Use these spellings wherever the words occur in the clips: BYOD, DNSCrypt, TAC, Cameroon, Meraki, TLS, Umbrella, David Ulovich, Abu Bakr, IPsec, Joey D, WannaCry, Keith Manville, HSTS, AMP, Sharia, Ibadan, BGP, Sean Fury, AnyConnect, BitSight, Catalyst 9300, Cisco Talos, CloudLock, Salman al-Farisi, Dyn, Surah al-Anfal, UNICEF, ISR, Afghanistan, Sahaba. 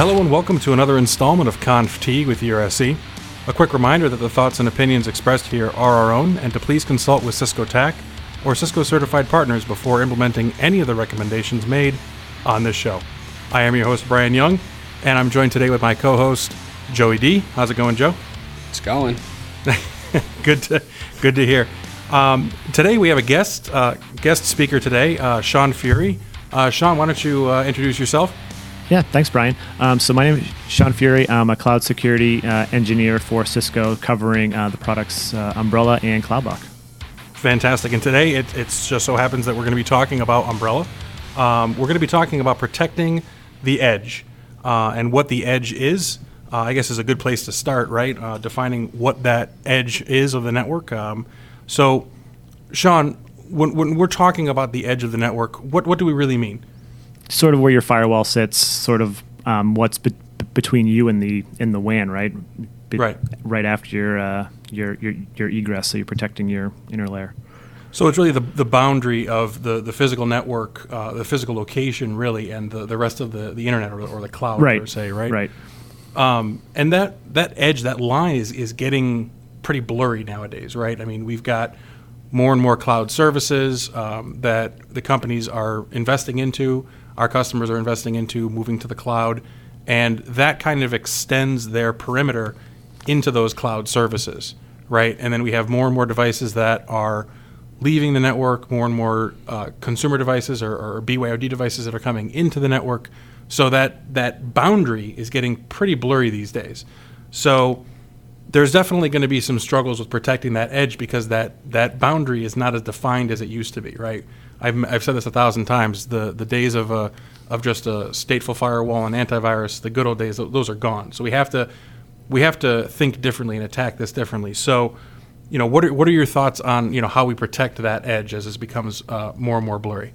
Hello and welcome to another installment of Conf-T with ERSC. A quick reminder that the thoughts and opinions expressed here are our own, and to please consult with Cisco TAC or Cisco Certified Partners before implementing any of the recommendations made on this show. I am your host, Brian Young, and I'm joined today with my co-host, Joey D. How's it going, Joe? It's going. Good to hear. Today we have a guest speaker today, Sean Fury. Sean, why don't you introduce yourself? Yeah, thanks, Brian. So my name is Sean Fury. I'm a cloud security engineer for Cisco, covering the products Umbrella and CloudLock. Fantastic. And today, it's just so happens that we're going to be talking about Umbrella. We're going to be talking about protecting the edge and what the edge is. I guess is a good place to start, right? Defining what that edge is of the network. So, Sean, when we're talking about the edge of the network, what do we really mean? Sort of where your firewall sits, sort of what's between you and the WAN, right? Right after your egress, so you're protecting your inner layer. So it's really the boundary of the physical network, the physical location, really, and the rest of the internet or the cloud, right. Per se, right? Right. And that edge, that line is getting pretty blurry nowadays, right? I mean, we've got more and more cloud services that the companies are investing into, our customers are investing into, moving to the cloud, and that kind of extends their perimeter into those cloud services, right? And then we have more and more devices that are leaving the network, more and more consumer devices or BYOD devices that are coming into the network. So that boundary is getting pretty blurry these days. So there's definitely going to be some struggles with protecting that edge because that boundary is not as defined as it used to be, right? I've said this 1,000 times. The days of just a stateful firewall and antivirus, the good old days, those are gone. So we have to think differently and attack this differently. So, you know, what are your thoughts on, you know, how we protect that edge as it becomes more and more blurry?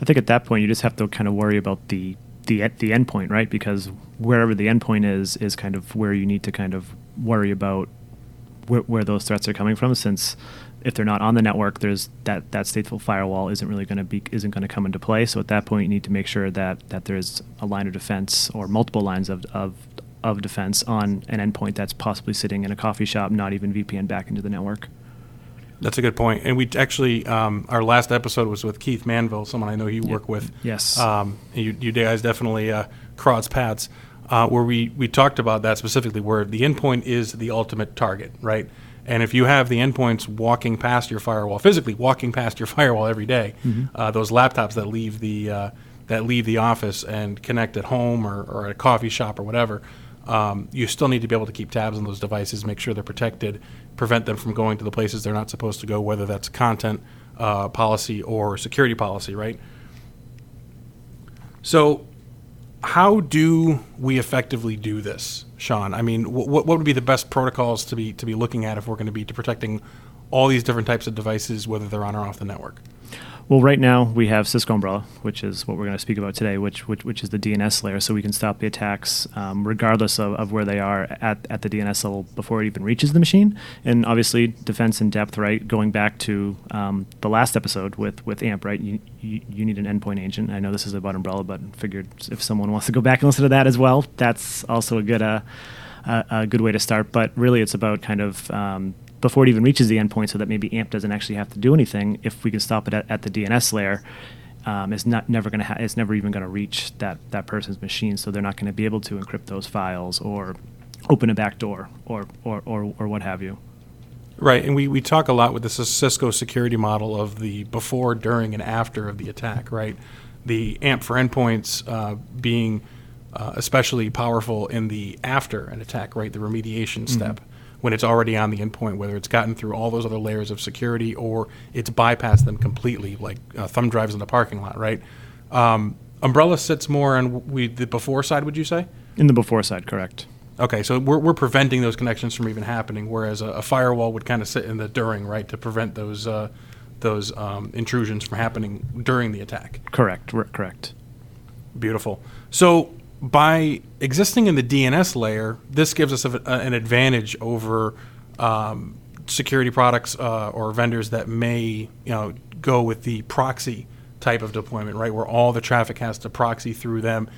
I think at that point you just have to kind of worry about the endpoint, right? Because wherever the endpoint is kind of where you need to kind of worry about where those threats are coming from, since if they're not on the network, there's that stateful firewall isn't going to come into play. So at that point you need to make sure that there's a line of defense or multiple lines of defense on an endpoint that's possibly sitting in a coffee shop, not even VPN back into the network. That's a good point. And we actually, our last episode was with Keith Manville, someone I know you work with. Yes. You guys definitely cross paths, where we talked about that specifically, where the endpoint is the ultimate target, right? And if you have the endpoints walking past your firewall, physically walking past your firewall every day, mm-hmm. Those laptops that leave the office and connect at home or at a coffee shop or whatever, you still need to be able to keep tabs on those devices, make sure they're protected, prevent them from going to the places they're not supposed to go, whether that's content policy or security policy, right? So how do we effectively do this, Sean? I mean, what would be the best protocols to be looking at if we're going to be protecting all these different types of devices, whether they're on or off the network? Well, right now we have Cisco Umbrella, which is what we're going to speak about today, which is the DNS layer, so we can stop the attacks regardless of where they are at the DNS level before it even reaches the machine. And obviously, defense in depth, right? Going back to the last episode with AMP, right? You need an endpoint agent. I know this is about Umbrella, but figured if someone wants to go back and listen to that as well, that's also a good way to start. But really, it's about kind of before it even reaches the endpoint, so that maybe AMP doesn't actually have to do anything. If we can stop it at the DNS layer, it's never even going to reach that person's machine, so they're not going to be able to encrypt those files or open a backdoor or what have you. Right, and we talk a lot with the Cisco security model of the before, during, and after of the attack, right? The AMP for endpoints being especially powerful in the after an attack, right? The remediation step. Mm-hmm. When it's already on the endpoint, whether it's gotten through all those other layers of security or it's bypassed them completely, like thumb drives in the parking lot, right? Umbrella sits more on the before side, would you say? In the before side, correct. Okay, so we're preventing those connections from even happening, whereas a firewall would kind of sit in the during, right, to prevent those intrusions from happening during the attack. Correct. Beautiful. So by existing in the DNS layer, this gives us an advantage over security products or vendors that may, you know, go with the proxy type of deployment, right, where all the traffic has to proxy through them.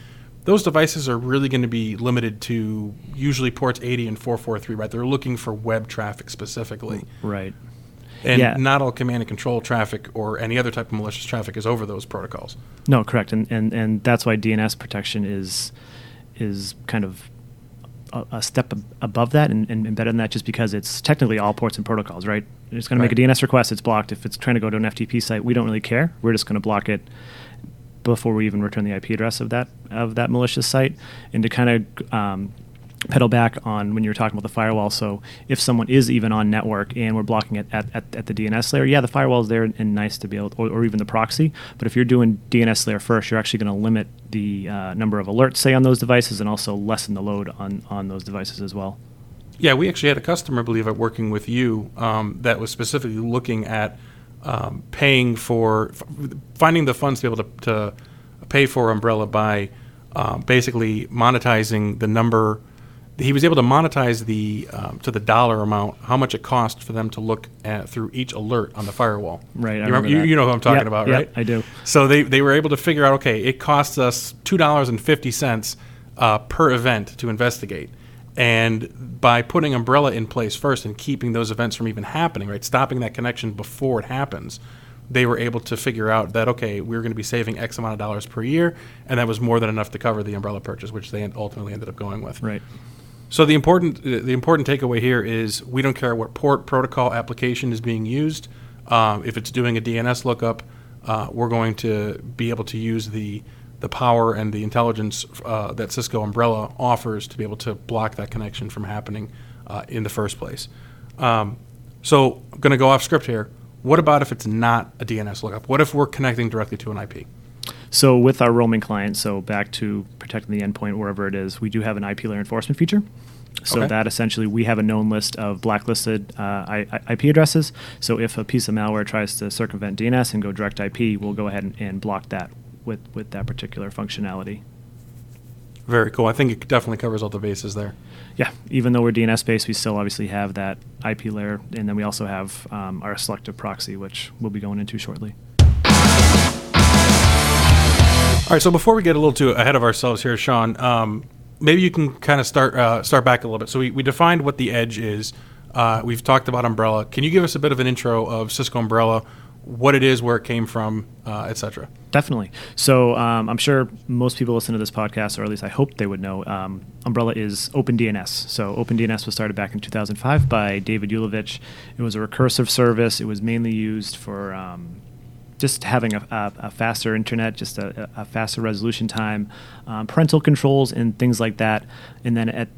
those devices are really going to be limited to usually ports 80 and 443, right? They're looking for web traffic specifically. Right. And not all command and control traffic or any other type of malicious traffic is over those protocols. No, correct. And that's why DNS protection is kind of a step above that and better than that, just because it's technically all ports and protocols, right? It's going to make a DNS request, it's blocked. If it's trying to go to an FTP site, we don't really care. We're just going to block it before we even return the IP address of that malicious site. And to kind of pedal back on when you were talking about the firewall, so if someone is even on network and we're blocking it at the DNS layer, the firewall is there and nice to be able to, or even the proxy, but if you're doing DNS layer first, you're actually going to limit the number of alerts, say, on those devices, and also lessen the load on those devices as well. Yeah, we actually had a customer, I believe, at working with you that was specifically looking at paying for, finding the funds to be able to pay for Umbrella by basically monetizing the number. He was able to monetize the to the dollar amount, how much it cost for them to look at through each alert on the firewall. Right. You know who I'm talking about, right? I do. So they were able to figure out, okay, it costs us $2.50 per event to investigate. And by putting Umbrella in place first and keeping those events from even happening, right, stopping that connection before it happens, they were able to figure out that, okay, we're going to be saving X amount of dollars per year, and that was more than enough to cover the Umbrella purchase, which they ultimately ended up going with. Right. So the important takeaway here is we don't care what port, protocol, application is being used. If it's doing a DNS lookup, we're going to be able to use the power and the intelligence that Cisco Umbrella offers to be able to block that connection from happening in the first place. So I'm going to go off script here. What about if it's not a DNS lookup? What if we're connecting directly to an IP? So with our roaming client, so back to protecting the endpoint wherever it is, we do have an IP layer enforcement feature. So that essentially we have a known list of blacklisted IP addresses. So if a piece of malware tries to circumvent DNS and go direct IP, we'll go ahead and block that with that particular functionality. Very cool. I think it definitely covers all the bases there. Yeah. Even though we're DNS-based, we still obviously have that IP layer. And then we also have our selective proxy, which we'll be going into shortly. All right, so before we get a little too ahead of ourselves here, Sean, maybe you can kind of start back a little bit. So we defined what the edge is. We've talked about Umbrella. Can you give us a bit of an intro of Cisco Umbrella, what it is, where it came from, et cetera? Definitely. So I'm sure most people listen to this podcast, or at least I hope they would know, Umbrella is OpenDNS. So OpenDNS was started back in 2005 by David Ulovich. It was a recursive service. It was mainly used for... just having a faster internet, just a faster resolution time, parental controls and things like that. And then at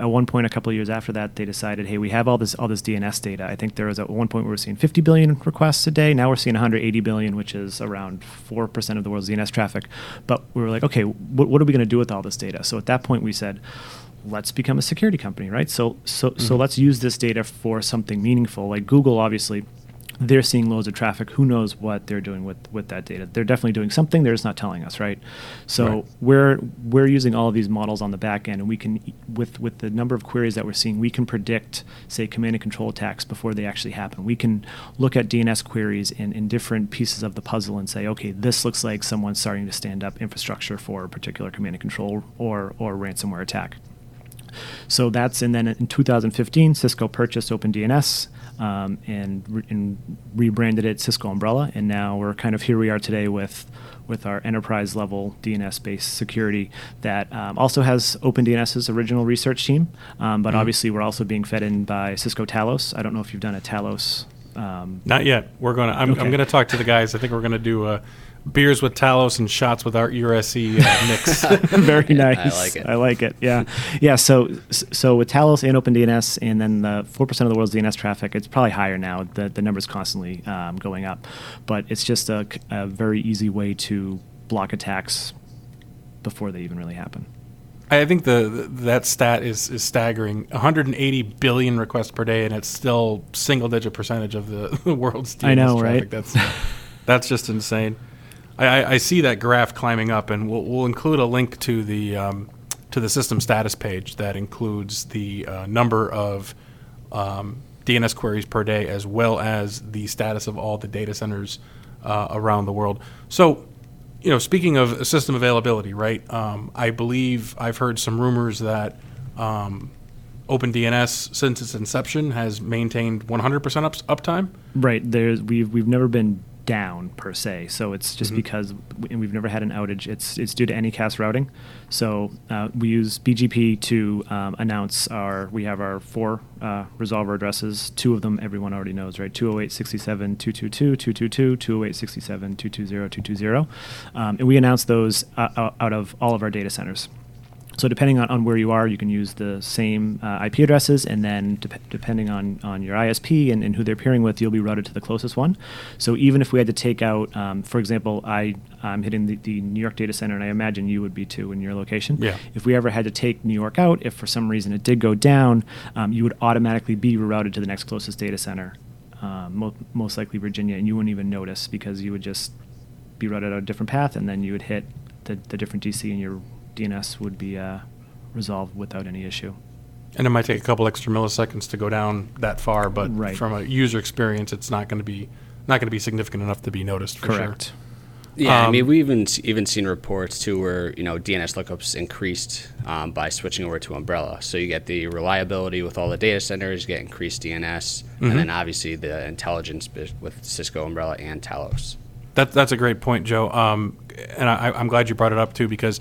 one point, a couple of years after that, they decided, hey, we have all this DNS data. I think there was at one point we were seeing 50 billion requests a day. Now we're seeing 180 billion, which is around 4% of the world's DNS traffic. But we were like, okay, what are we going to do with all this data? So at that point, we said, let's become a security company, right? So let's use this data for something meaningful. Like Google, obviously, they're seeing loads of traffic. Who knows what they're doing with that data? They're definitely doing something. They're just not telling us, right? So we're using all of these models on the back end, and we can, with the number of queries that we're seeing, we can predict, say, command and control attacks before they actually happen. We can look at DNS queries in different pieces of the puzzle and say, okay, this looks like someone's starting to stand up infrastructure for a particular command and control or ransomware attack. So that's, and then in 2015, Cisco purchased OpenDNS and rebranded it Cisco Umbrella, and now we're kind of here we are today with our enterprise level DNS-based security that also has OpenDNS's original research team, but obviously we're also being fed in by Cisco Talos. I don't know if you've done a Talos. Not yet. I'm going to talk to the guys. I think we're going to do beers with Talos and shots with our URSC mix. Very nice. I like it. Yeah. Yeah. So with Talos and OpenDNS, and then the 4% of the world's DNS traffic, it's probably higher now. The number's constantly going up, but it's just a very easy way to block attacks before they even really happen. I think that stat is staggering. 180 billion requests per day, and it's still single-digit percentage of the world's DNS traffic. Right? That's just insane. I see that graph climbing up, and we'll include a link to the system status page that includes the number of DNS queries per day, as well as the status of all the data centers around the world. So you know, speaking of system availability, right? I believe I've heard some rumors that OpenDNS, since its inception, has maintained 100% uptime. Right. We've never been down per se, so it's just because we've never had an outage. It's due to Anycast routing. So we use BGP to announce we have our four resolver addresses. Two of them everyone already knows, right? 208.67.222.222, 208.67.220.220, and we announce those out of all of our data centers. So depending on where you are, you can use the same IP addresses, and then depending on your ISP and who they're pairing with, you'll be routed to the closest one. So even if we had to take out, for example, I'm hitting the New York data center, and I imagine you would be too in your location. Yeah. If we ever had to take New York out, if for some reason it did go down, you would automatically be rerouted to the next closest data center, most likely Virginia, and you wouldn't even notice because you would just be routed out a different path, and then you would hit the different DC in your DNS would be resolved without any issue. And it might take a couple extra milliseconds to go down that far, but right. From a user experience, it's not going to be significant enough to be noticed. For correct. Sure. Yeah, I mean, we've even seen reports too where DNS lookups increased by switching over to Umbrella. So you get the reliability with all the data centers, you get increased DNS, and then obviously the intelligence with Cisco, Umbrella, and Talos. That's a great point, Joe, and I'm glad you brought it up too because.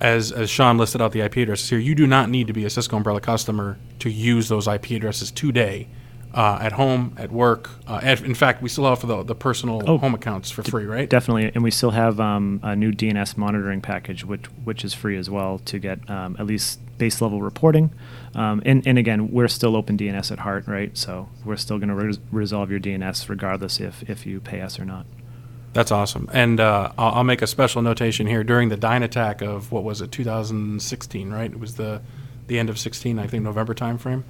As Sean listed out the IP addresses here, you do not need to be a Cisco Umbrella customer to use those IP addresses today at home, at work. In fact, we still offer the personal home accounts for free, right? Definitely, and we still have a new DNS monitoring package, which is free as well to get at least base level reporting. And again, we're still open DNS at heart, right? So we're still going to resolve your DNS regardless if you pay us or not. That's awesome. And I'll make a special notation here. During the Dyn attack of, 2016, right? It was the end of 16, I think, November timeframe,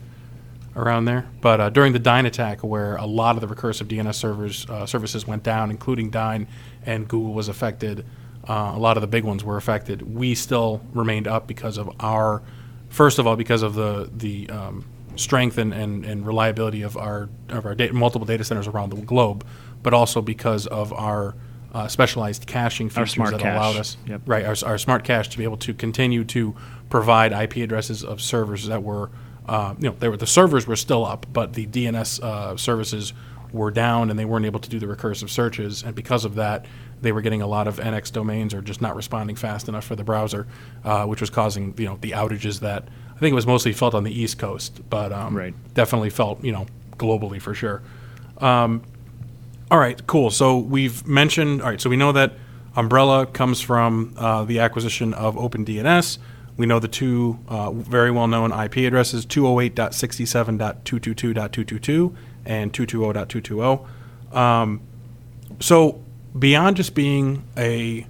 around there. But during the Dyn attack where a lot of the recursive DNS services went down, including Dyn, and Google was affected, a lot of the big ones were affected. We still remained up because of the strength and reliability of our multiple data centers around the globe, but also because of our specialized caching features that allowed us, our smart cache, to be able to continue to provide IP addresses of servers that were, the servers were still up, but the DNS services were down and they weren't able to do the recursive searches. And because of that, they were getting a lot of NX domains or just not responding fast enough for the browser, which was causing, the outages that I think it was mostly felt on the East Coast, but definitely felt, globally for sure. All right, cool. So we've mentioned. All right, so we know that Umbrella comes from the acquisition of OpenDNS. We know the two very well-known IP addresses: 208.67.222.222 and 220.220. So beyond just being a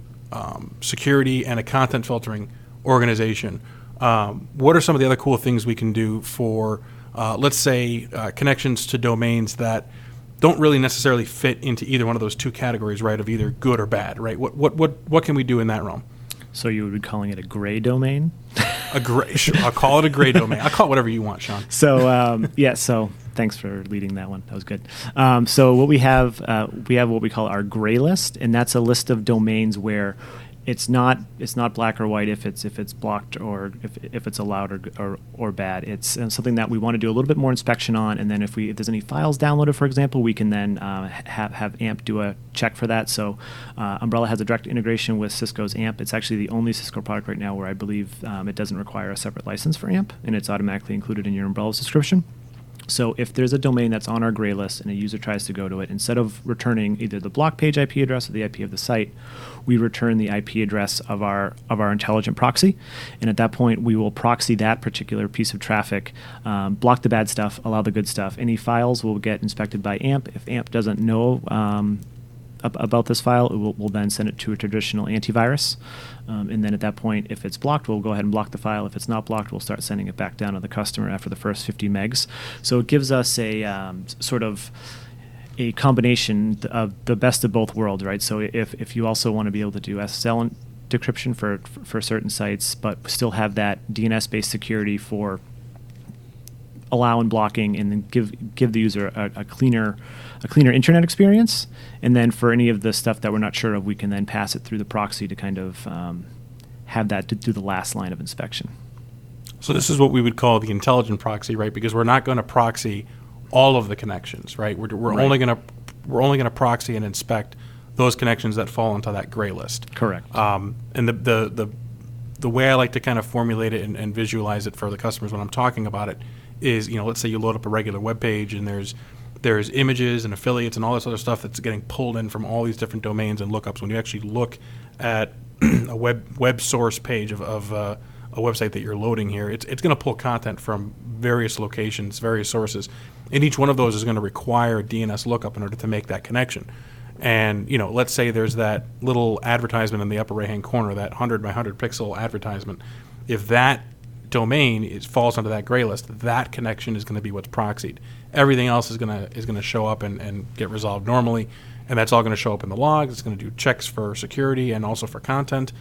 security and a content filtering organization, what are some of the other cool things we can do for, let's say, connections to domains that don't really necessarily fit into either one of those two categories, right, of either good or bad, right? What can we do in that realm? So you would be calling it a gray domain? I'll call it a gray domain. I'll call it whatever you want, Sean. So, so thanks for leading that one. That was good. So what we have what we call our gray list, and that's a list of domains where it's not black or white if it's blocked or if it's allowed or bad. It's something that we want to do a little bit more inspection on, and then if there's any files downloaded, for example, we can then have AMP do a check for that. So Umbrella has a direct integration with Cisco's AMP. It's actually the only Cisco product right now where I believe it doesn't require a separate license for AMP, and it's automatically included in your Umbrella subscription. So if there's a domain that's on our gray list and a user tries to go to it, instead of returning either the block page IP address or the IP of the site, we return the IP address of our intelligent proxy. And at that point, we will proxy that particular piece of traffic, block the bad stuff, allow the good stuff. Any files will get inspected by AMP. If AMP doesn't know about this file, we'll then send it to a traditional antivirus. And then at that point, if it's blocked, we'll go ahead and block the file. If it's not blocked, we'll start sending it back down to the customer after the first 50 megs. So it gives us a sort of a combination of the best of both worlds, right? So if you also want to be able to do SSL decryption for certain sites, but still have that DNS-based security for allow and blocking, and then give the user a cleaner internet experience. And then for any of the stuff that we're not sure of, we can then pass it through the proxy to kind of have that to do the last line of inspection. So this is what we would call the intelligent proxy, right? Because we're not going to proxy all of the connections, right? We're only going to proxy and inspect those connections that fall into that gray list. Correct. And the way I like to kind of formulate it and visualize it for the customers when I'm talking about it is, you know, let's say you load up a regular web page and there's images and affiliates and all this other stuff that's getting pulled in from all these different domains and lookups. When you actually look at a web source page of a website that you're loading here, it's going to pull content from various locations, various sources, and each one of those is going to require a DNS lookup in order to make that connection. And, you know, let's say there's that little advertisement in the upper right-hand corner, that 100 by 100 pixel advertisement. If that domain falls under that gray list, that connection is going to be what's proxied. Everything else is going to show up and get resolved normally, and that's all going to show up in the logs. It's going to do checks for security and also for content.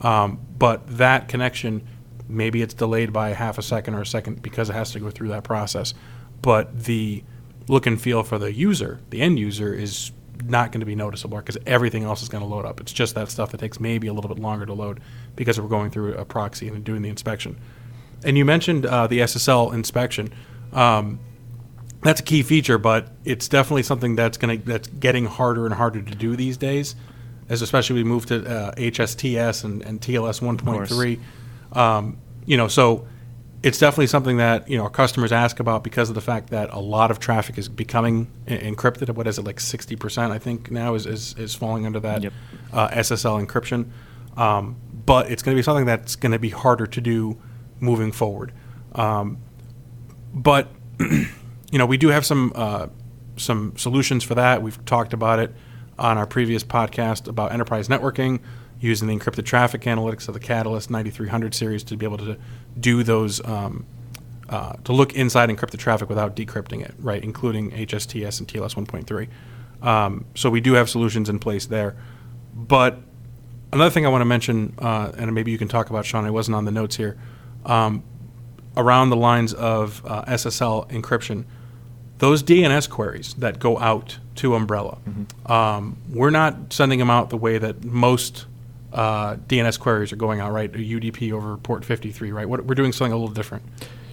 But that connection, maybe it's delayed by half a second or a second because it has to go through that process. But the look and feel for the user, the end user, is not going to be noticeable because everything else is going to load up. It's just that stuff that takes maybe a little bit longer to load because we're going through a proxy and doing the inspection. And you mentioned the SSL inspection. That's a key feature, but it's definitely something that's getting harder and harder to do these days, as especially we move to HSTS and TLS 1.3. You know, so it's definitely something that, you know, our customers ask about because of the fact that a lot of traffic is becoming encrypted. What is it, like 60%? I think now is falling under that SSL encryption. But it's going to be something that's going to be harder to do moving forward. But you know, we do have some solutions for that. We've talked about it on our previous podcast about enterprise networking, using the encrypted traffic analytics of the Catalyst 9300 series to be able to do those, to look inside encrypted traffic without decrypting it, right, including HSTS and TLS 1.3. So we do have solutions in place there. But another thing I want to mention, and maybe you can talk about, Sean, I wasn't on the notes here, around the lines of SSL encryption, those DNS queries that go out to Umbrella, we're not sending them out the way that most DNS queries are going out, right? UDP over port 53, right? We're doing something a little different.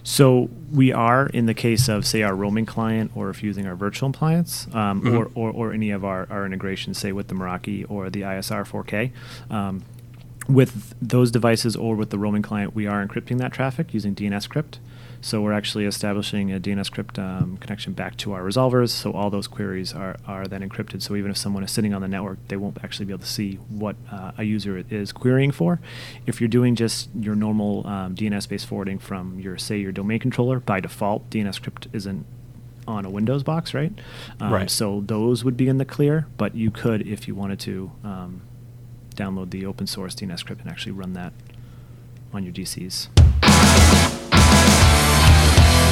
So we are, in the case of, say, our roaming client, or if using our virtual clients, or any of our integrations, say, with the Meraki or the ISR 4K, with those devices or with the roaming client, we are encrypting that traffic using DNSCrypt. So we're actually establishing a DNSCrypt connection back to our resolvers, so all those queries are then encrypted. So even if someone is sitting on the network, they won't actually be able to see what a user is querying for. If you're doing just your normal DNS-based forwarding from your domain controller, by default, DNSCrypt isn't on a Windows box, right? Right. So those would be in the clear, but you could, if you wanted to, download the open source DNSCrypt and actually run that on your DCs.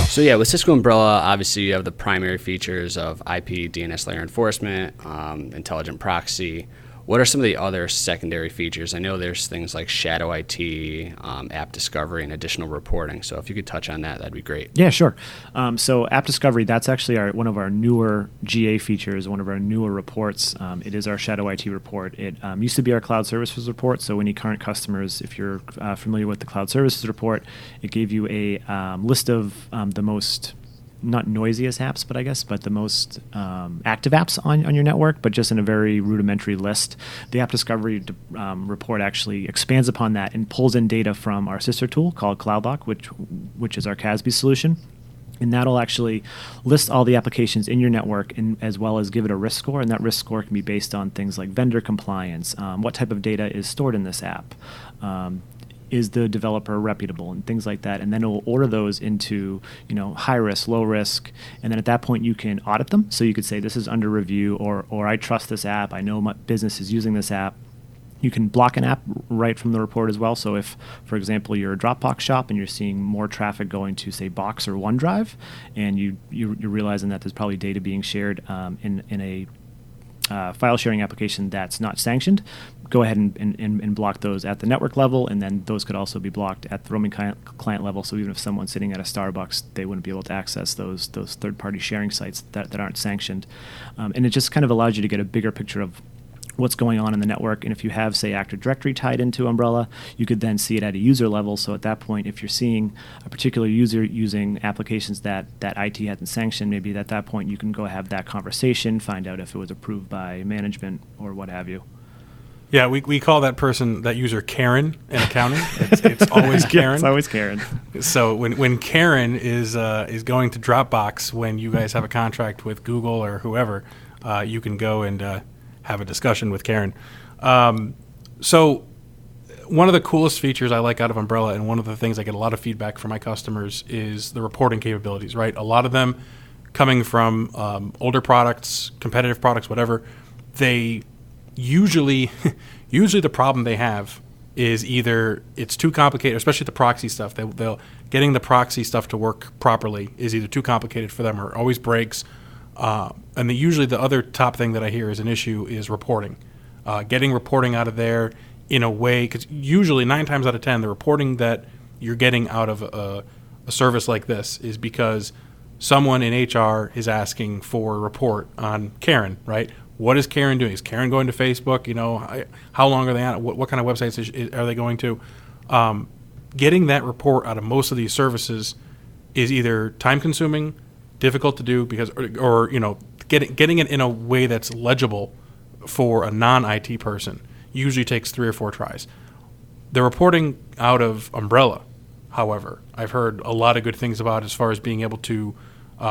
So yeah, with Cisco Umbrella, obviously you have the primary features of IP, DNS layer enforcement, intelligent proxy. What are some of the other secondary features? I know there's things like shadow IT, app discovery, and additional reporting. So if you could touch on that, that'd be great. Yeah, sure. So app discovery, that's actually one of our newer GA features, one of our newer reports. It is our shadow IT report. It used to be our cloud services report. So any current customers, if you're familiar with the cloud services report, it gave you a list of the most, not noisiest apps, but the most active apps on your network, but just in a very rudimentary list. The App Discovery report actually expands upon that and pulls in data from our sister tool called CloudLock, which is our CASB solution. And that'll actually list all the applications in your network, and as well as give it a risk score. And that risk score can be based on things like vendor compliance, what type of data is stored in this app, is the developer reputable, and things like that. And then it will order those into, you know, high risk, low risk. And then at that point, you can audit them. So you could say, this is under review, or I trust this app. I know my business is using this app. You can block an app right from the report as well. So if, for example, you're a Dropbox shop and you're seeing more traffic going to, say, Box or OneDrive, and you're realizing that there's probably data being shared in a file sharing application that's not sanctioned, go ahead and block those at the network level, and then those could also be blocked at the roaming client level. So even if someone's sitting at a Starbucks, they wouldn't be able to access those third-party sharing sites that aren't sanctioned. And it just kind of allows you to get a bigger picture of what's going on in the network. And if you have, say, Active Directory tied into Umbrella, you could then see it at a user level. So at that point, if you're seeing a particular user using applications that IT hasn't sanctioned, maybe at that point you can go have that conversation, find out if it was approved by management or what have you. Yeah, we call that user Karen in accounting. It's always Karen. It's always Karen. So when Karen is going to Dropbox when you guys have a contract with Google or whoever, you can go and have a discussion with Karen. So one of the coolest features I like out of Umbrella, and one of the things I get a lot of feedback from my customers, is the reporting capabilities, right? A lot of them coming from older products, competitive products, whatever, they usually the problem they have is either it's too complicated, especially the proxy stuff. They'll getting the proxy stuff to work properly is either too complicated for them or always breaks. And usually the other top thing that I hear is an issue is reporting. Getting reporting out of there in a way, because usually 9 times out of 10, the reporting that you're getting out of a service like this is because someone in HR is asking for a report on Karen, right? What is Karen doing? Is Karen going to Facebook? You know, how long are they on? What kind of websites are they going to? Getting that report out of most of these services is either time-consuming, difficult to do, because, or you know, getting it in a way that's legible for a non-IT person usually takes 3 or 4 tries. The reporting out of Umbrella, however, I've heard a lot of good things about as far as being able to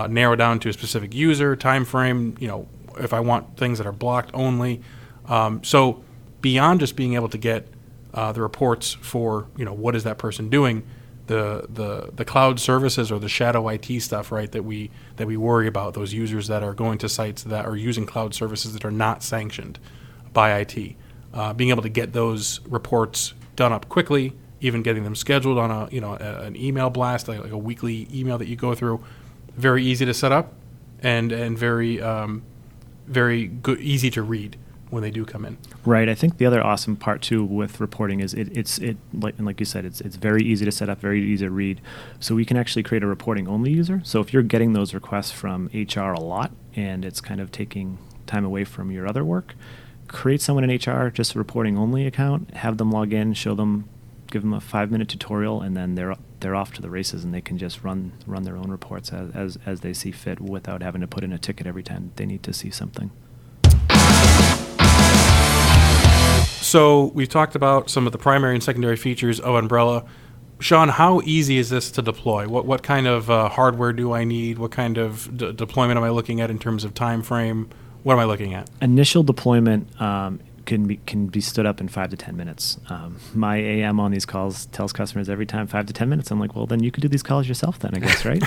narrow down to a specific user, time frame, you know, if I want things that are blocked only. So beyond just being able to get the reports for, you know, what is that person doing, the cloud services or the shadow IT stuff, right, that we worry about, those users that are going to sites that are using cloud services that are not sanctioned by IT. Being able to get those reports done up quickly, even getting them scheduled on an email blast, like a weekly email that you go through, very easy to set up and very very good, easy to read when they do come in. Right. I think the other awesome part too with reporting is like you said, it's very easy to set up, very easy to read. So we can actually create a reporting only user. So if you're getting those requests from HR a lot and it's kind of taking time away from your other work, create someone in HR, just a reporting only account, have them log in, show them, give them a 5-minute tutorial, and then they're off to the races, and they can just run their own reports as they see fit without having to put in a ticket every time they need to see something. So we've talked about some of the primary and secondary features of Umbrella. Sean, how easy is this to deploy? What kind of hardware do I need? What kind of deployment am I looking at in terms of time frame? What am I looking at? Initial deployment can be stood up in 5 to 10 minutes. My AM on these calls tells customers every time 5 to 10 minutes. I'm like, well, then you could do these calls yourself then, I guess, right?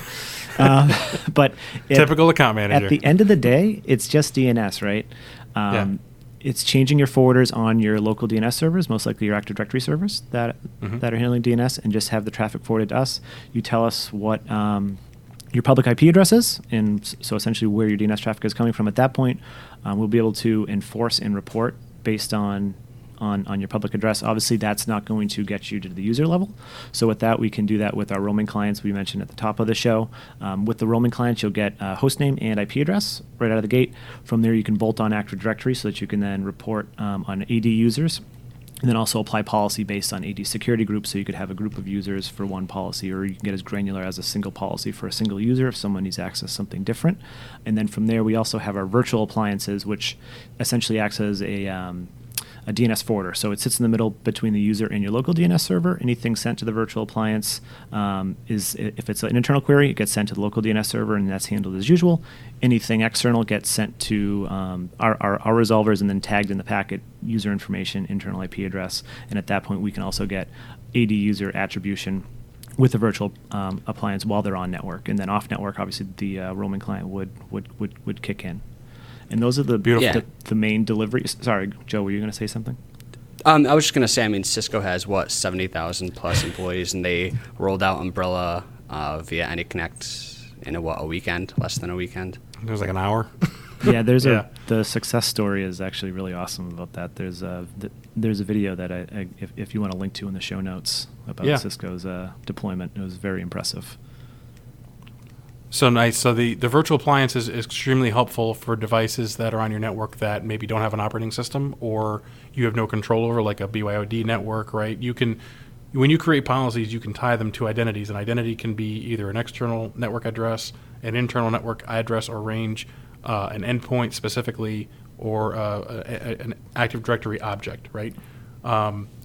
But typical account manager. At the end of the day, it's just DNS, right? It's changing your forwarders on your local DNS servers, most likely your Active Directory servers that are handling DNS, and just have the traffic forwarded to us. You tell us what your public IP address is, and so essentially where your DNS traffic is coming from. At that point, we'll be able to enforce and report based on your public address. Obviously, that's not going to get you to the user level. So with that, we can do that with our roaming clients we mentioned at the top of the show. With the roaming clients, you'll get a host name and IP address right out of the gate. From there, you can bolt on Active Directory so that you can then report on AD users, and then also apply policy based on AD security groups. So you could have a group of users for one policy, or you can get as granular as a single policy for a single user if someone needs access to something different. And then from there, we also have our virtual appliances, which essentially acts as a DNS forwarder. So it sits in the middle between the user and your local DNS server. Anything sent to the virtual appliance if it's an internal query, it gets sent to the local DNS server, and that's handled as usual. Anything external gets sent to our resolvers, and then tagged in the packet, user information, internal IP address. And at that point, we can also get AD user attribution with the virtual appliance while they're on network. And then off network, obviously, the roaming client would kick in. And those are the beautiful, the main deliveries. Sorry, Joe, were you going to say something? I was just going to say, I mean, Cisco has, 70,000 plus employees, and they rolled out Umbrella via AnyConnect in a weekend, less than a weekend. It was like an hour. Yeah, there's the success story is actually really awesome about that. There's a video that if you want to link to in the show notes about Cisco's deployment. It was very impressive. So nice. So the virtual appliance is extremely helpful for devices that are on your network that maybe don't have an operating system or you have no control over, like a BYOD network, right? You can, when you create policies, you can tie them to identities. An identity can be either an external network address, an internal network address or range, an endpoint specifically, or an Active Directory object, right?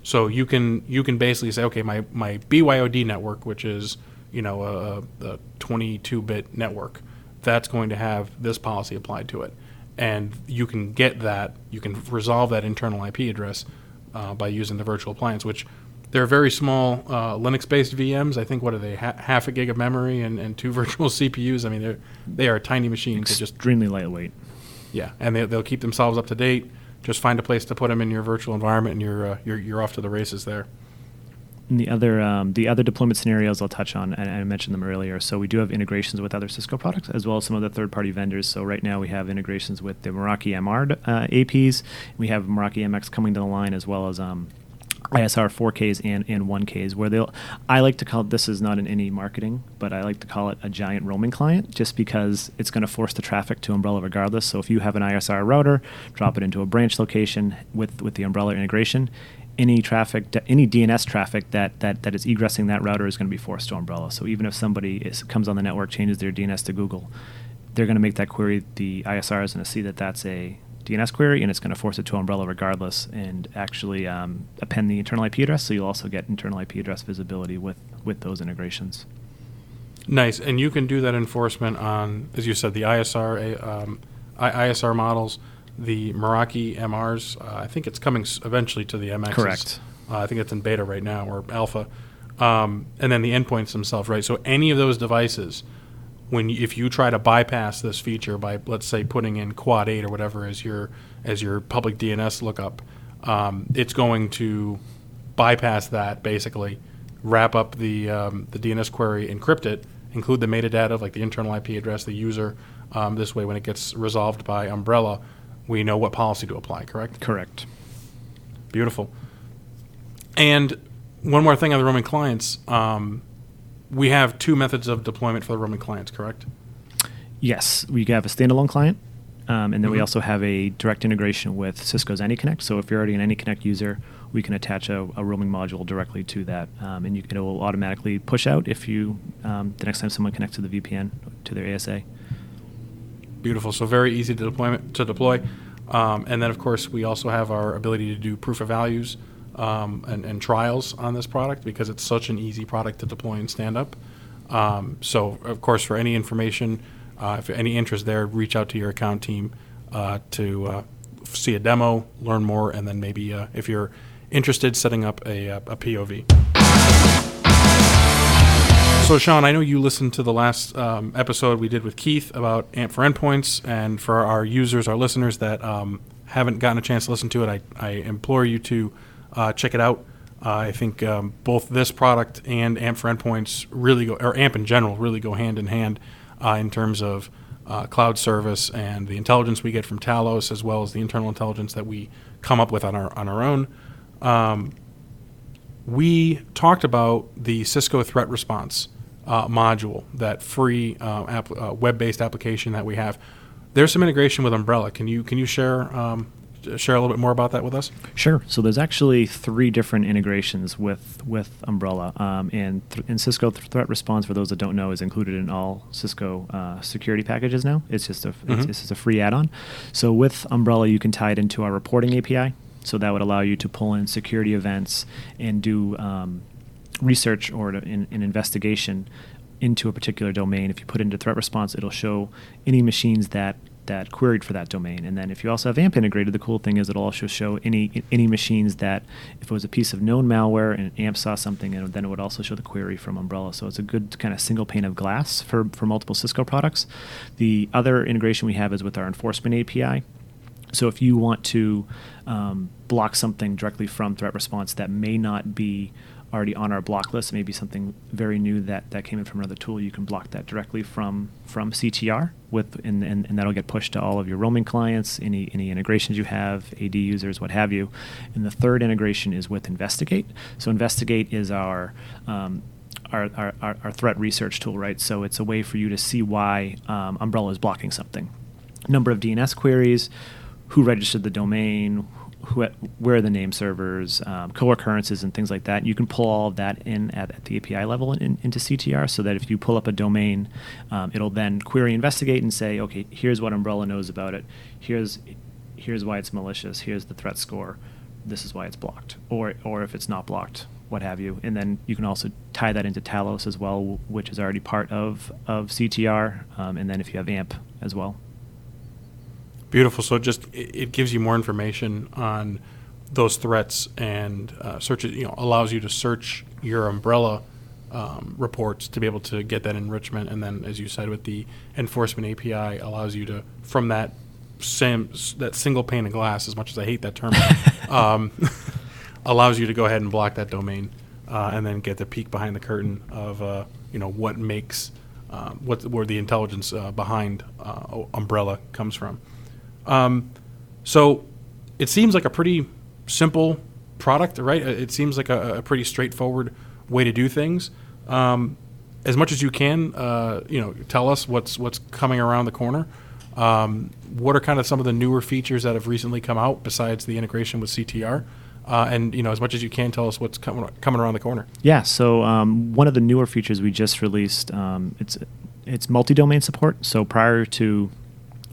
So you can basically say, okay, my BYOD network, which is, you know, a 22-bit network, that's going to have this policy applied to it. And you can get that, you can resolve that internal IP address by using the virtual appliance, which they're very small Linux-based VMs. I think, what are they, half a gig of memory and two virtual CPUs? I mean, they are tiny machines. Extremely lightweight. Yeah, and they'll keep themselves up to date. Just find a place to put them in your virtual environment, and you're off to the races there. And the other deployment scenarios I'll touch on, and I mentioned them earlier. So we do have integrations with other Cisco products as well as some of the third-party vendors. So right now we have integrations with the Meraki MR APs. We have Meraki MX coming to the line, as well as ISR 4Ks and 1Ks, where I like to call it, this is not in any marketing, but I like to call it a giant roaming client, just because it's going to force the traffic to Umbrella regardless. So if you have an ISR router, drop it into a branch location with the Umbrella integration, any traffic, any DNS traffic that is egressing that router is going to be forced to Umbrella. So even if somebody comes on the network, changes their DNS to Google, they're going to make that query. The ISR is going to see that that's a DNS query, and it's going to force it to Umbrella regardless, and actually append the internal IP address, so you'll also get internal IP address visibility with those integrations. Nice. And you can do that enforcement on, as you said, the ISR models, the Meraki MRs. I think it's coming eventually to the MXs. Correct. I think it's in beta right now, or alpha. And then the endpoints themselves, right? So any of those devices, if you try to bypass this feature by, let's say, putting in Quad 8 or whatever as your public DNS lookup, it's going to bypass that, basically wrap up the DNS query, encrypt it, include the metadata of, like, the internal IP address, the user. This way, when it gets resolved by Umbrella, we know what policy to apply. Correct? Correct. Beautiful. And one more thing on the roaming clients. We have two methods of deployment for the roaming clients, correct? Yes. We have a standalone client, and then we also have a direct integration with Cisco's AnyConnect. So if you're already an AnyConnect user, we can attach a roaming module directly to that, and it will automatically push out if you the next time someone connects to the VPN to their ASA. Beautiful. So very easy to deploy. And then, of course, we also have our ability to do proof of values and trials on this product, because it's such an easy product to deploy and stand up. So, of course, for any information, if any interest there, reach out to your account team to see a demo, learn more, and then maybe if you're interested, setting up a POV. So, Sean, I know you listened to the last episode we did with Keith about AMP for endpoints, and for our users, our listeners that haven't gotten a chance to listen to it, I implore you to check it out. I think both this product and AMP for endpoints really go, or AMP in general, really go hand in hand in terms of cloud service and the intelligence we get from Talos, as well as the internal intelligence that we come up with on our own. We talked about the Cisco Threat Response module, that free web-based application that we have. There's some integration with Umbrella. Can you share? Share a little bit more about that with us? Sure. So there's actually three different integrations with Umbrella. And Cisco Threat Response, for those that don't know, is included in all Cisco security packages now. It's just a free add-on. So with Umbrella, you can tie it into our reporting API. So that would allow you to pull in security events and do research or an investigation into a particular domain. If you put into Threat Response, it'll show any machines that queried for that domain. And then if you also have AMP integrated, the cool thing is it'll also show any machines that, if it was a piece of known malware and AMP saw something, and then it would also show the query from Umbrella. So it's a good kind of single pane of glass for multiple Cisco products. The other integration we have is with our enforcement API. So if you want to block something directly from Threat Response that may not be already on our block list, maybe something very new that came in from another tool, you can block that directly from CTR with, and that'll get pushed to all of your roaming clients, any integrations you have, AD users, what have you. And the third integration is with Investigate. So Investigate is our threat research tool, right? So it's a way for you to see why Umbrella is blocking something. Number of DNS queries, who registered the domain, where are the name servers, co-occurrences and things like that. You can pull all of that in at the API level into CTR, so that if you pull up a domain, it'll then query Investigate and say, okay, here's what Umbrella knows about it. Here's why it's malicious. Here's the threat score. This is why it's blocked, or if it's not blocked, what have you. And then you can also tie that into Talos as well, which is already part of CTR, and then if you have AMP as well. Beautiful. So just it gives you more information on those threats and searches. You know, allows you to search your Umbrella reports to be able to get that enrichment, and then, as you said, with the enforcement API, allows you to from that single pane of glass. As much as I hate that term, allows you to go ahead and block that domain, and then get the peek behind the curtain of what makes where the intelligence behind Umbrella comes from. So it seems like a pretty simple product, right? It seems like a pretty straightforward way to do things. As much as you can, tell us what's coming around the corner. What are kind of some of the newer features that have recently come out besides the integration with CTR? And as much as you can, tell us what's coming around the corner. Yeah, so one of the newer features we just released, it's multi-domain support. So prior to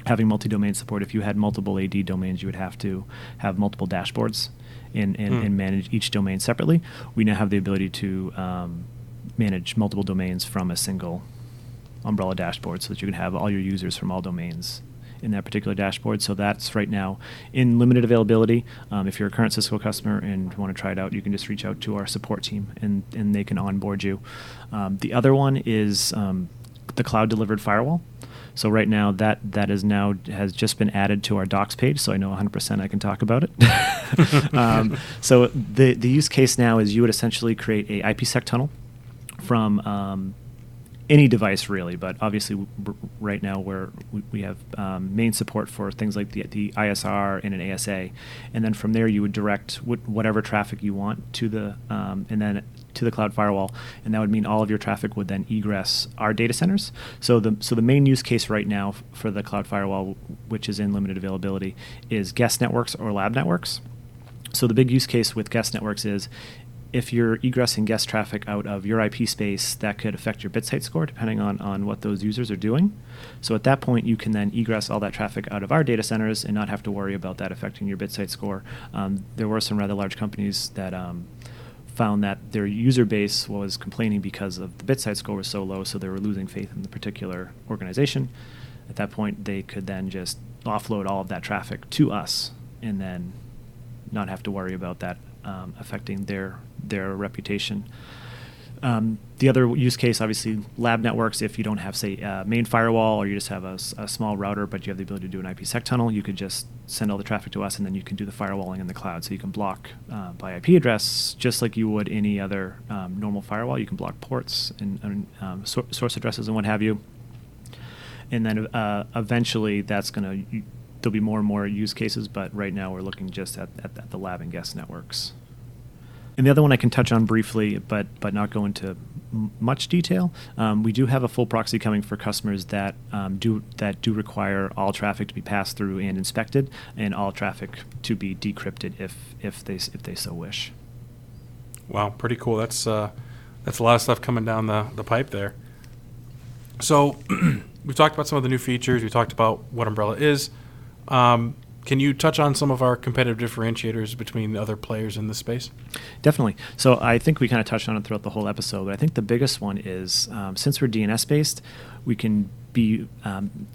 having multi-domain support, if you had multiple AD domains, you would have to have multiple dashboards and manage each domain separately. We now have the ability to manage multiple domains from a single Umbrella dashboard, so that you can have all your users from all domains in that particular dashboard. So that's right now in limited availability. If you're a current Cisco customer and want to try it out, you can just reach out to our support team and they can onboard you. The other one is the cloud-delivered firewall. So right now, that is now has just been added to our docs page, so I know 100% I can talk about it. So the use case now is you would essentially create a IPsec tunnel from any device really, but obviously right now we have main support for things like the ISR and an ASA, and then from there you would direct whatever traffic you want to the and then to the cloud firewall, and that would mean all of your traffic would then egress our data centers. So the main use case right now for the cloud firewall, which is in limited availability, is guest networks or lab networks. So the big use case with guest networks is if you're egressing guest traffic out of your IP space, that could affect your BitSight score depending on what those users are doing. So at that point, you can then egress all that traffic out of our data centers and not have to worry about that affecting your BitSight score. There were some rather large companies that found that their user base was complaining because of the BitSight score was so low, so they were losing faith in the particular organization. At that point, they could then just offload all of that traffic to us and then not have to worry about that affecting their reputation. The other use case, obviously, lab networks. If you don't have, say, a main firewall, or you just have a small router, but you have the ability to do an IPsec tunnel, you could just send all the traffic to us, and then you can do the firewalling in the cloud. So you can block by IP address, just like you would any other normal firewall. You can block ports and source addresses and what have you. And then eventually, there'll be more and more use cases, but right now we're looking just at the lab and guest networks. And the other one I can touch on briefly, but not go into much detail. We do have a full proxy coming for customers that do require all traffic to be passed through and inspected, and all traffic to be decrypted if they so wish. Wow, pretty cool. That's a lot of stuff coming down the pipe there. So we've talked about some of the new features. We talked about what Umbrella is. Can you touch on some of our competitive differentiators between the other players in this space? Definitely. So I think we kind of touched on it throughout the whole episode, but I think the biggest one is since we're DNS-based, we can be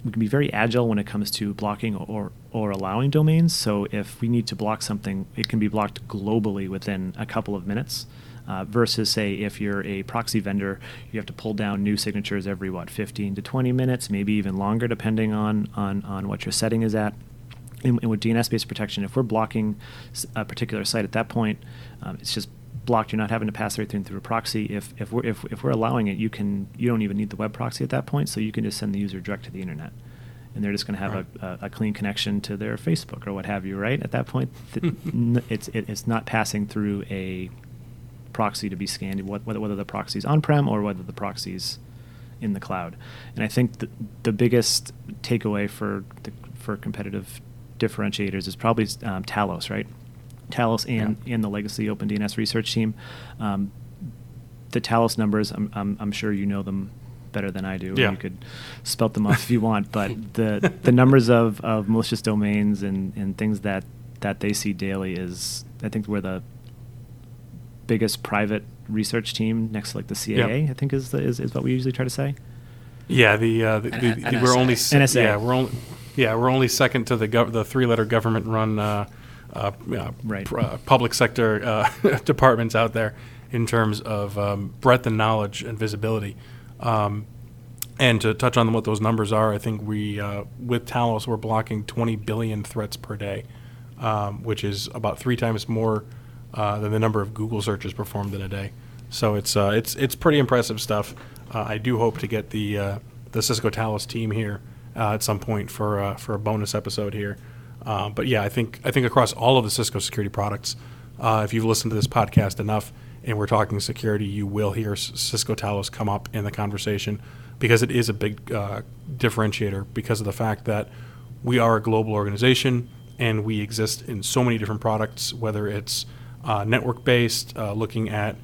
very agile when it comes to blocking or allowing domains. So if we need to block something, it can be blocked globally within a couple of minutes. Versus, say, if you're a proxy vendor, you have to pull down new signatures every 15 to 20 minutes, maybe even longer, depending on what your setting is at. And with DNS-based protection, if we're blocking a particular site at that point, it's just blocked. You're not having to pass everything through a proxy. If we're allowing it, you don't even need the web proxy at that point. So you can just send the user direct to the internet, and they're just going to have a clean connection to their Facebook or what have you. Right at that point, it's not passing through a proxy to be scanned, whether the proxy's on-prem or whether the proxy's in the cloud. And I think the biggest takeaway for competitive differentiators is probably Talos, right? Talos and the legacy OpenDNS research team. The Talos numbers, I'm sure you know them better than I do. Yeah. You could spout them off if you want, but the numbers of malicious domains and things that they see daily is, I think, where the biggest private research team next to like the CAA, I think is what we usually try to say. Yeah, we're only second to the three-letter government-run public sector departments out there in terms of breadth and knowledge and visibility. And to touch on what those numbers are, I think we with Talos we're blocking 20 billion threats per day, which is about 3 times more than the number of Google searches performed in a day. So it's pretty impressive stuff. I do hope to get the Cisco Talos team here at some point for a bonus episode here. But yeah, I think across all of the Cisco security products, if you've listened to this podcast enough and we're talking security, you will hear Cisco Talos come up in the conversation because it is a big differentiator because of the fact that we are a global organization and we exist in so many different products, whether it's network-based, looking at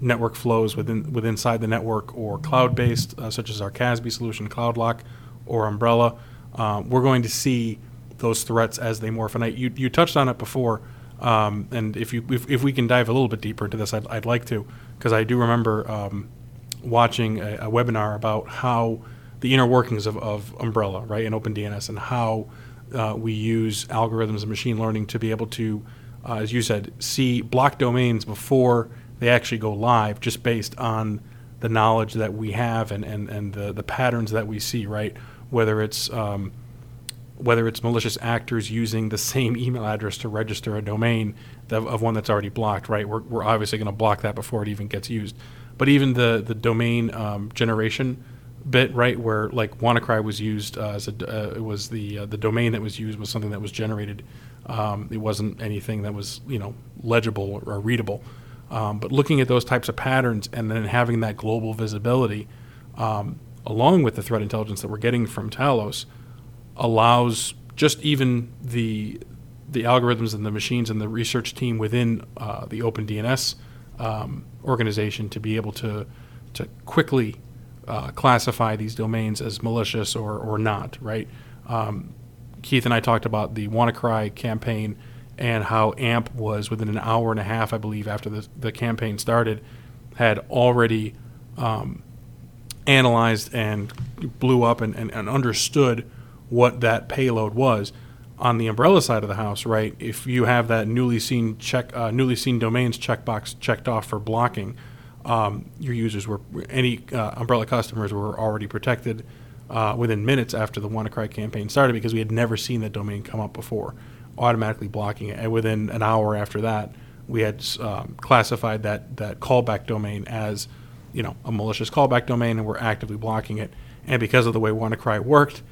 network flows inside the network, or cloud-based, such as our CASB solution, CloudLock, or Umbrella. We're going to see those threats as they morph. And you touched on it before, and if we can dive a little bit deeper into this, I'd like to, because I do remember watching a webinar about how the inner workings of Umbrella, right, and OpenDNS, and how we use algorithms and machine learning to be able to, as you said, see block domains before they actually go live just based on the knowledge that we have and the patterns that we see, right? Whether it's malicious actors using the same email address to register a domain of one that's already blocked, right? We're obviously going to block that before it even gets used. But even the domain generation bit, right, where like WannaCry was used the domain that was used was something that was generated. It wasn't anything that was, legible or readable. But looking at those types of patterns and then having that global visibility, along with the threat intelligence that we're getting from Talos, allows just even the algorithms and the machines and the research team within the OpenDNS organization to be able to quickly classify these domains as malicious or not, right? Keith and I talked about the WannaCry campaign and how AMP was within an hour and a half, I believe, after the campaign started, had already analyzed and blew up and understood what that payload was. On the Umbrella side of the house, right, if you have that newly seen domains checkbox checked off for blocking, your users any Umbrella customers were already protected within minutes after the WannaCry campaign started, because we had never seen that domain come up before, automatically blocking it. And within an hour after that, we had classified that callback domain as, a malicious callback domain, and we're actively blocking it. And because of the way WannaCry worked,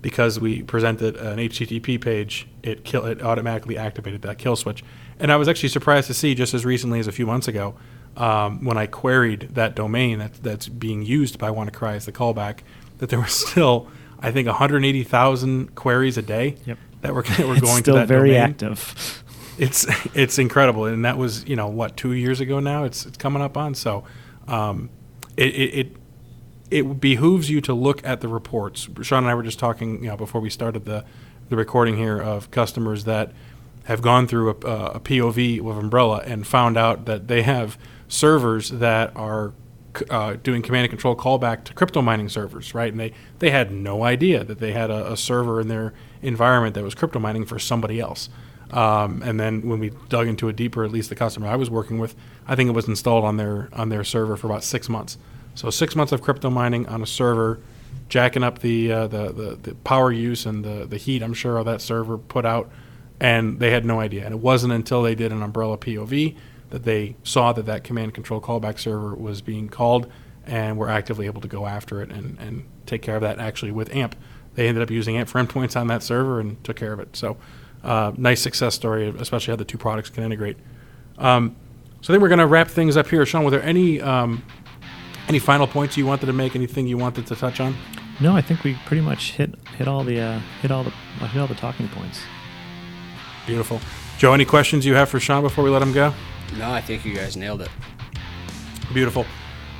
because we presented an HTTP page, it automatically activated that kill switch. And I was actually surprised to see, just as recently as a few months ago, when I queried that domain that's being used by WannaCry as the callback, that there were still, I think, 180,000 queries a day that were going to that domain. It's still very active. It's incredible, and that was 2 years ago now. It's coming up on. So it behooves you to look at the reports. Sean and I were just talking before we started the recording here of customers that have gone through a POV with Umbrella and found out that they have servers that are doing command and control callback to crypto mining servers, right? And they had no idea that they had a server in their environment that was crypto mining for somebody else. And then when we dug into it deeper, at least the customer I was working with, I think it was installed on their server for about 6 months. So 6 months of crypto mining on a server, jacking up the power use and the heat, I'm sure, of that server put out, and they had no idea. And it wasn't until they did an Umbrella POV that they saw that that command control callback server was being called, and were actively able to go after it and take care of that actually with AMP. They ended up using AMP for endpoints on that server and took care of it. So nice success story, especially how the two products can integrate. So I think we're going to wrap things up here. Sean, were there any final points you wanted to make? Anything you wanted to touch on? No, I think we pretty much hit all the talking points. Beautiful. Joe, any questions you have for Sean before we let him go? No, I think you guys nailed it. Beautiful.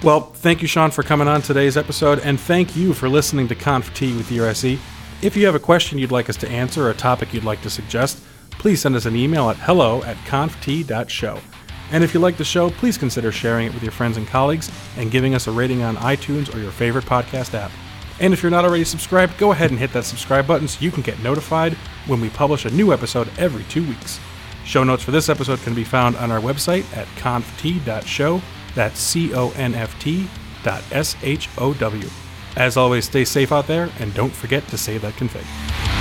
Well, thank you, Sean, for coming on today's episode, and thank you for listening to ConfT with your SE. If you have a question you'd like us to answer or a topic you'd like to suggest, please send us an email at hello@conft.show. And if you like the show, please consider sharing it with your friends and colleagues and giving us a rating on iTunes or your favorite podcast app. And if you're not already subscribed, go ahead and hit that subscribe button so you can get notified when we publish a new episode every 2 weeks. Show notes for this episode can be found on our website at conft.show. That's CONFT.SHOW. As always, stay safe out there, and don't forget to save that config.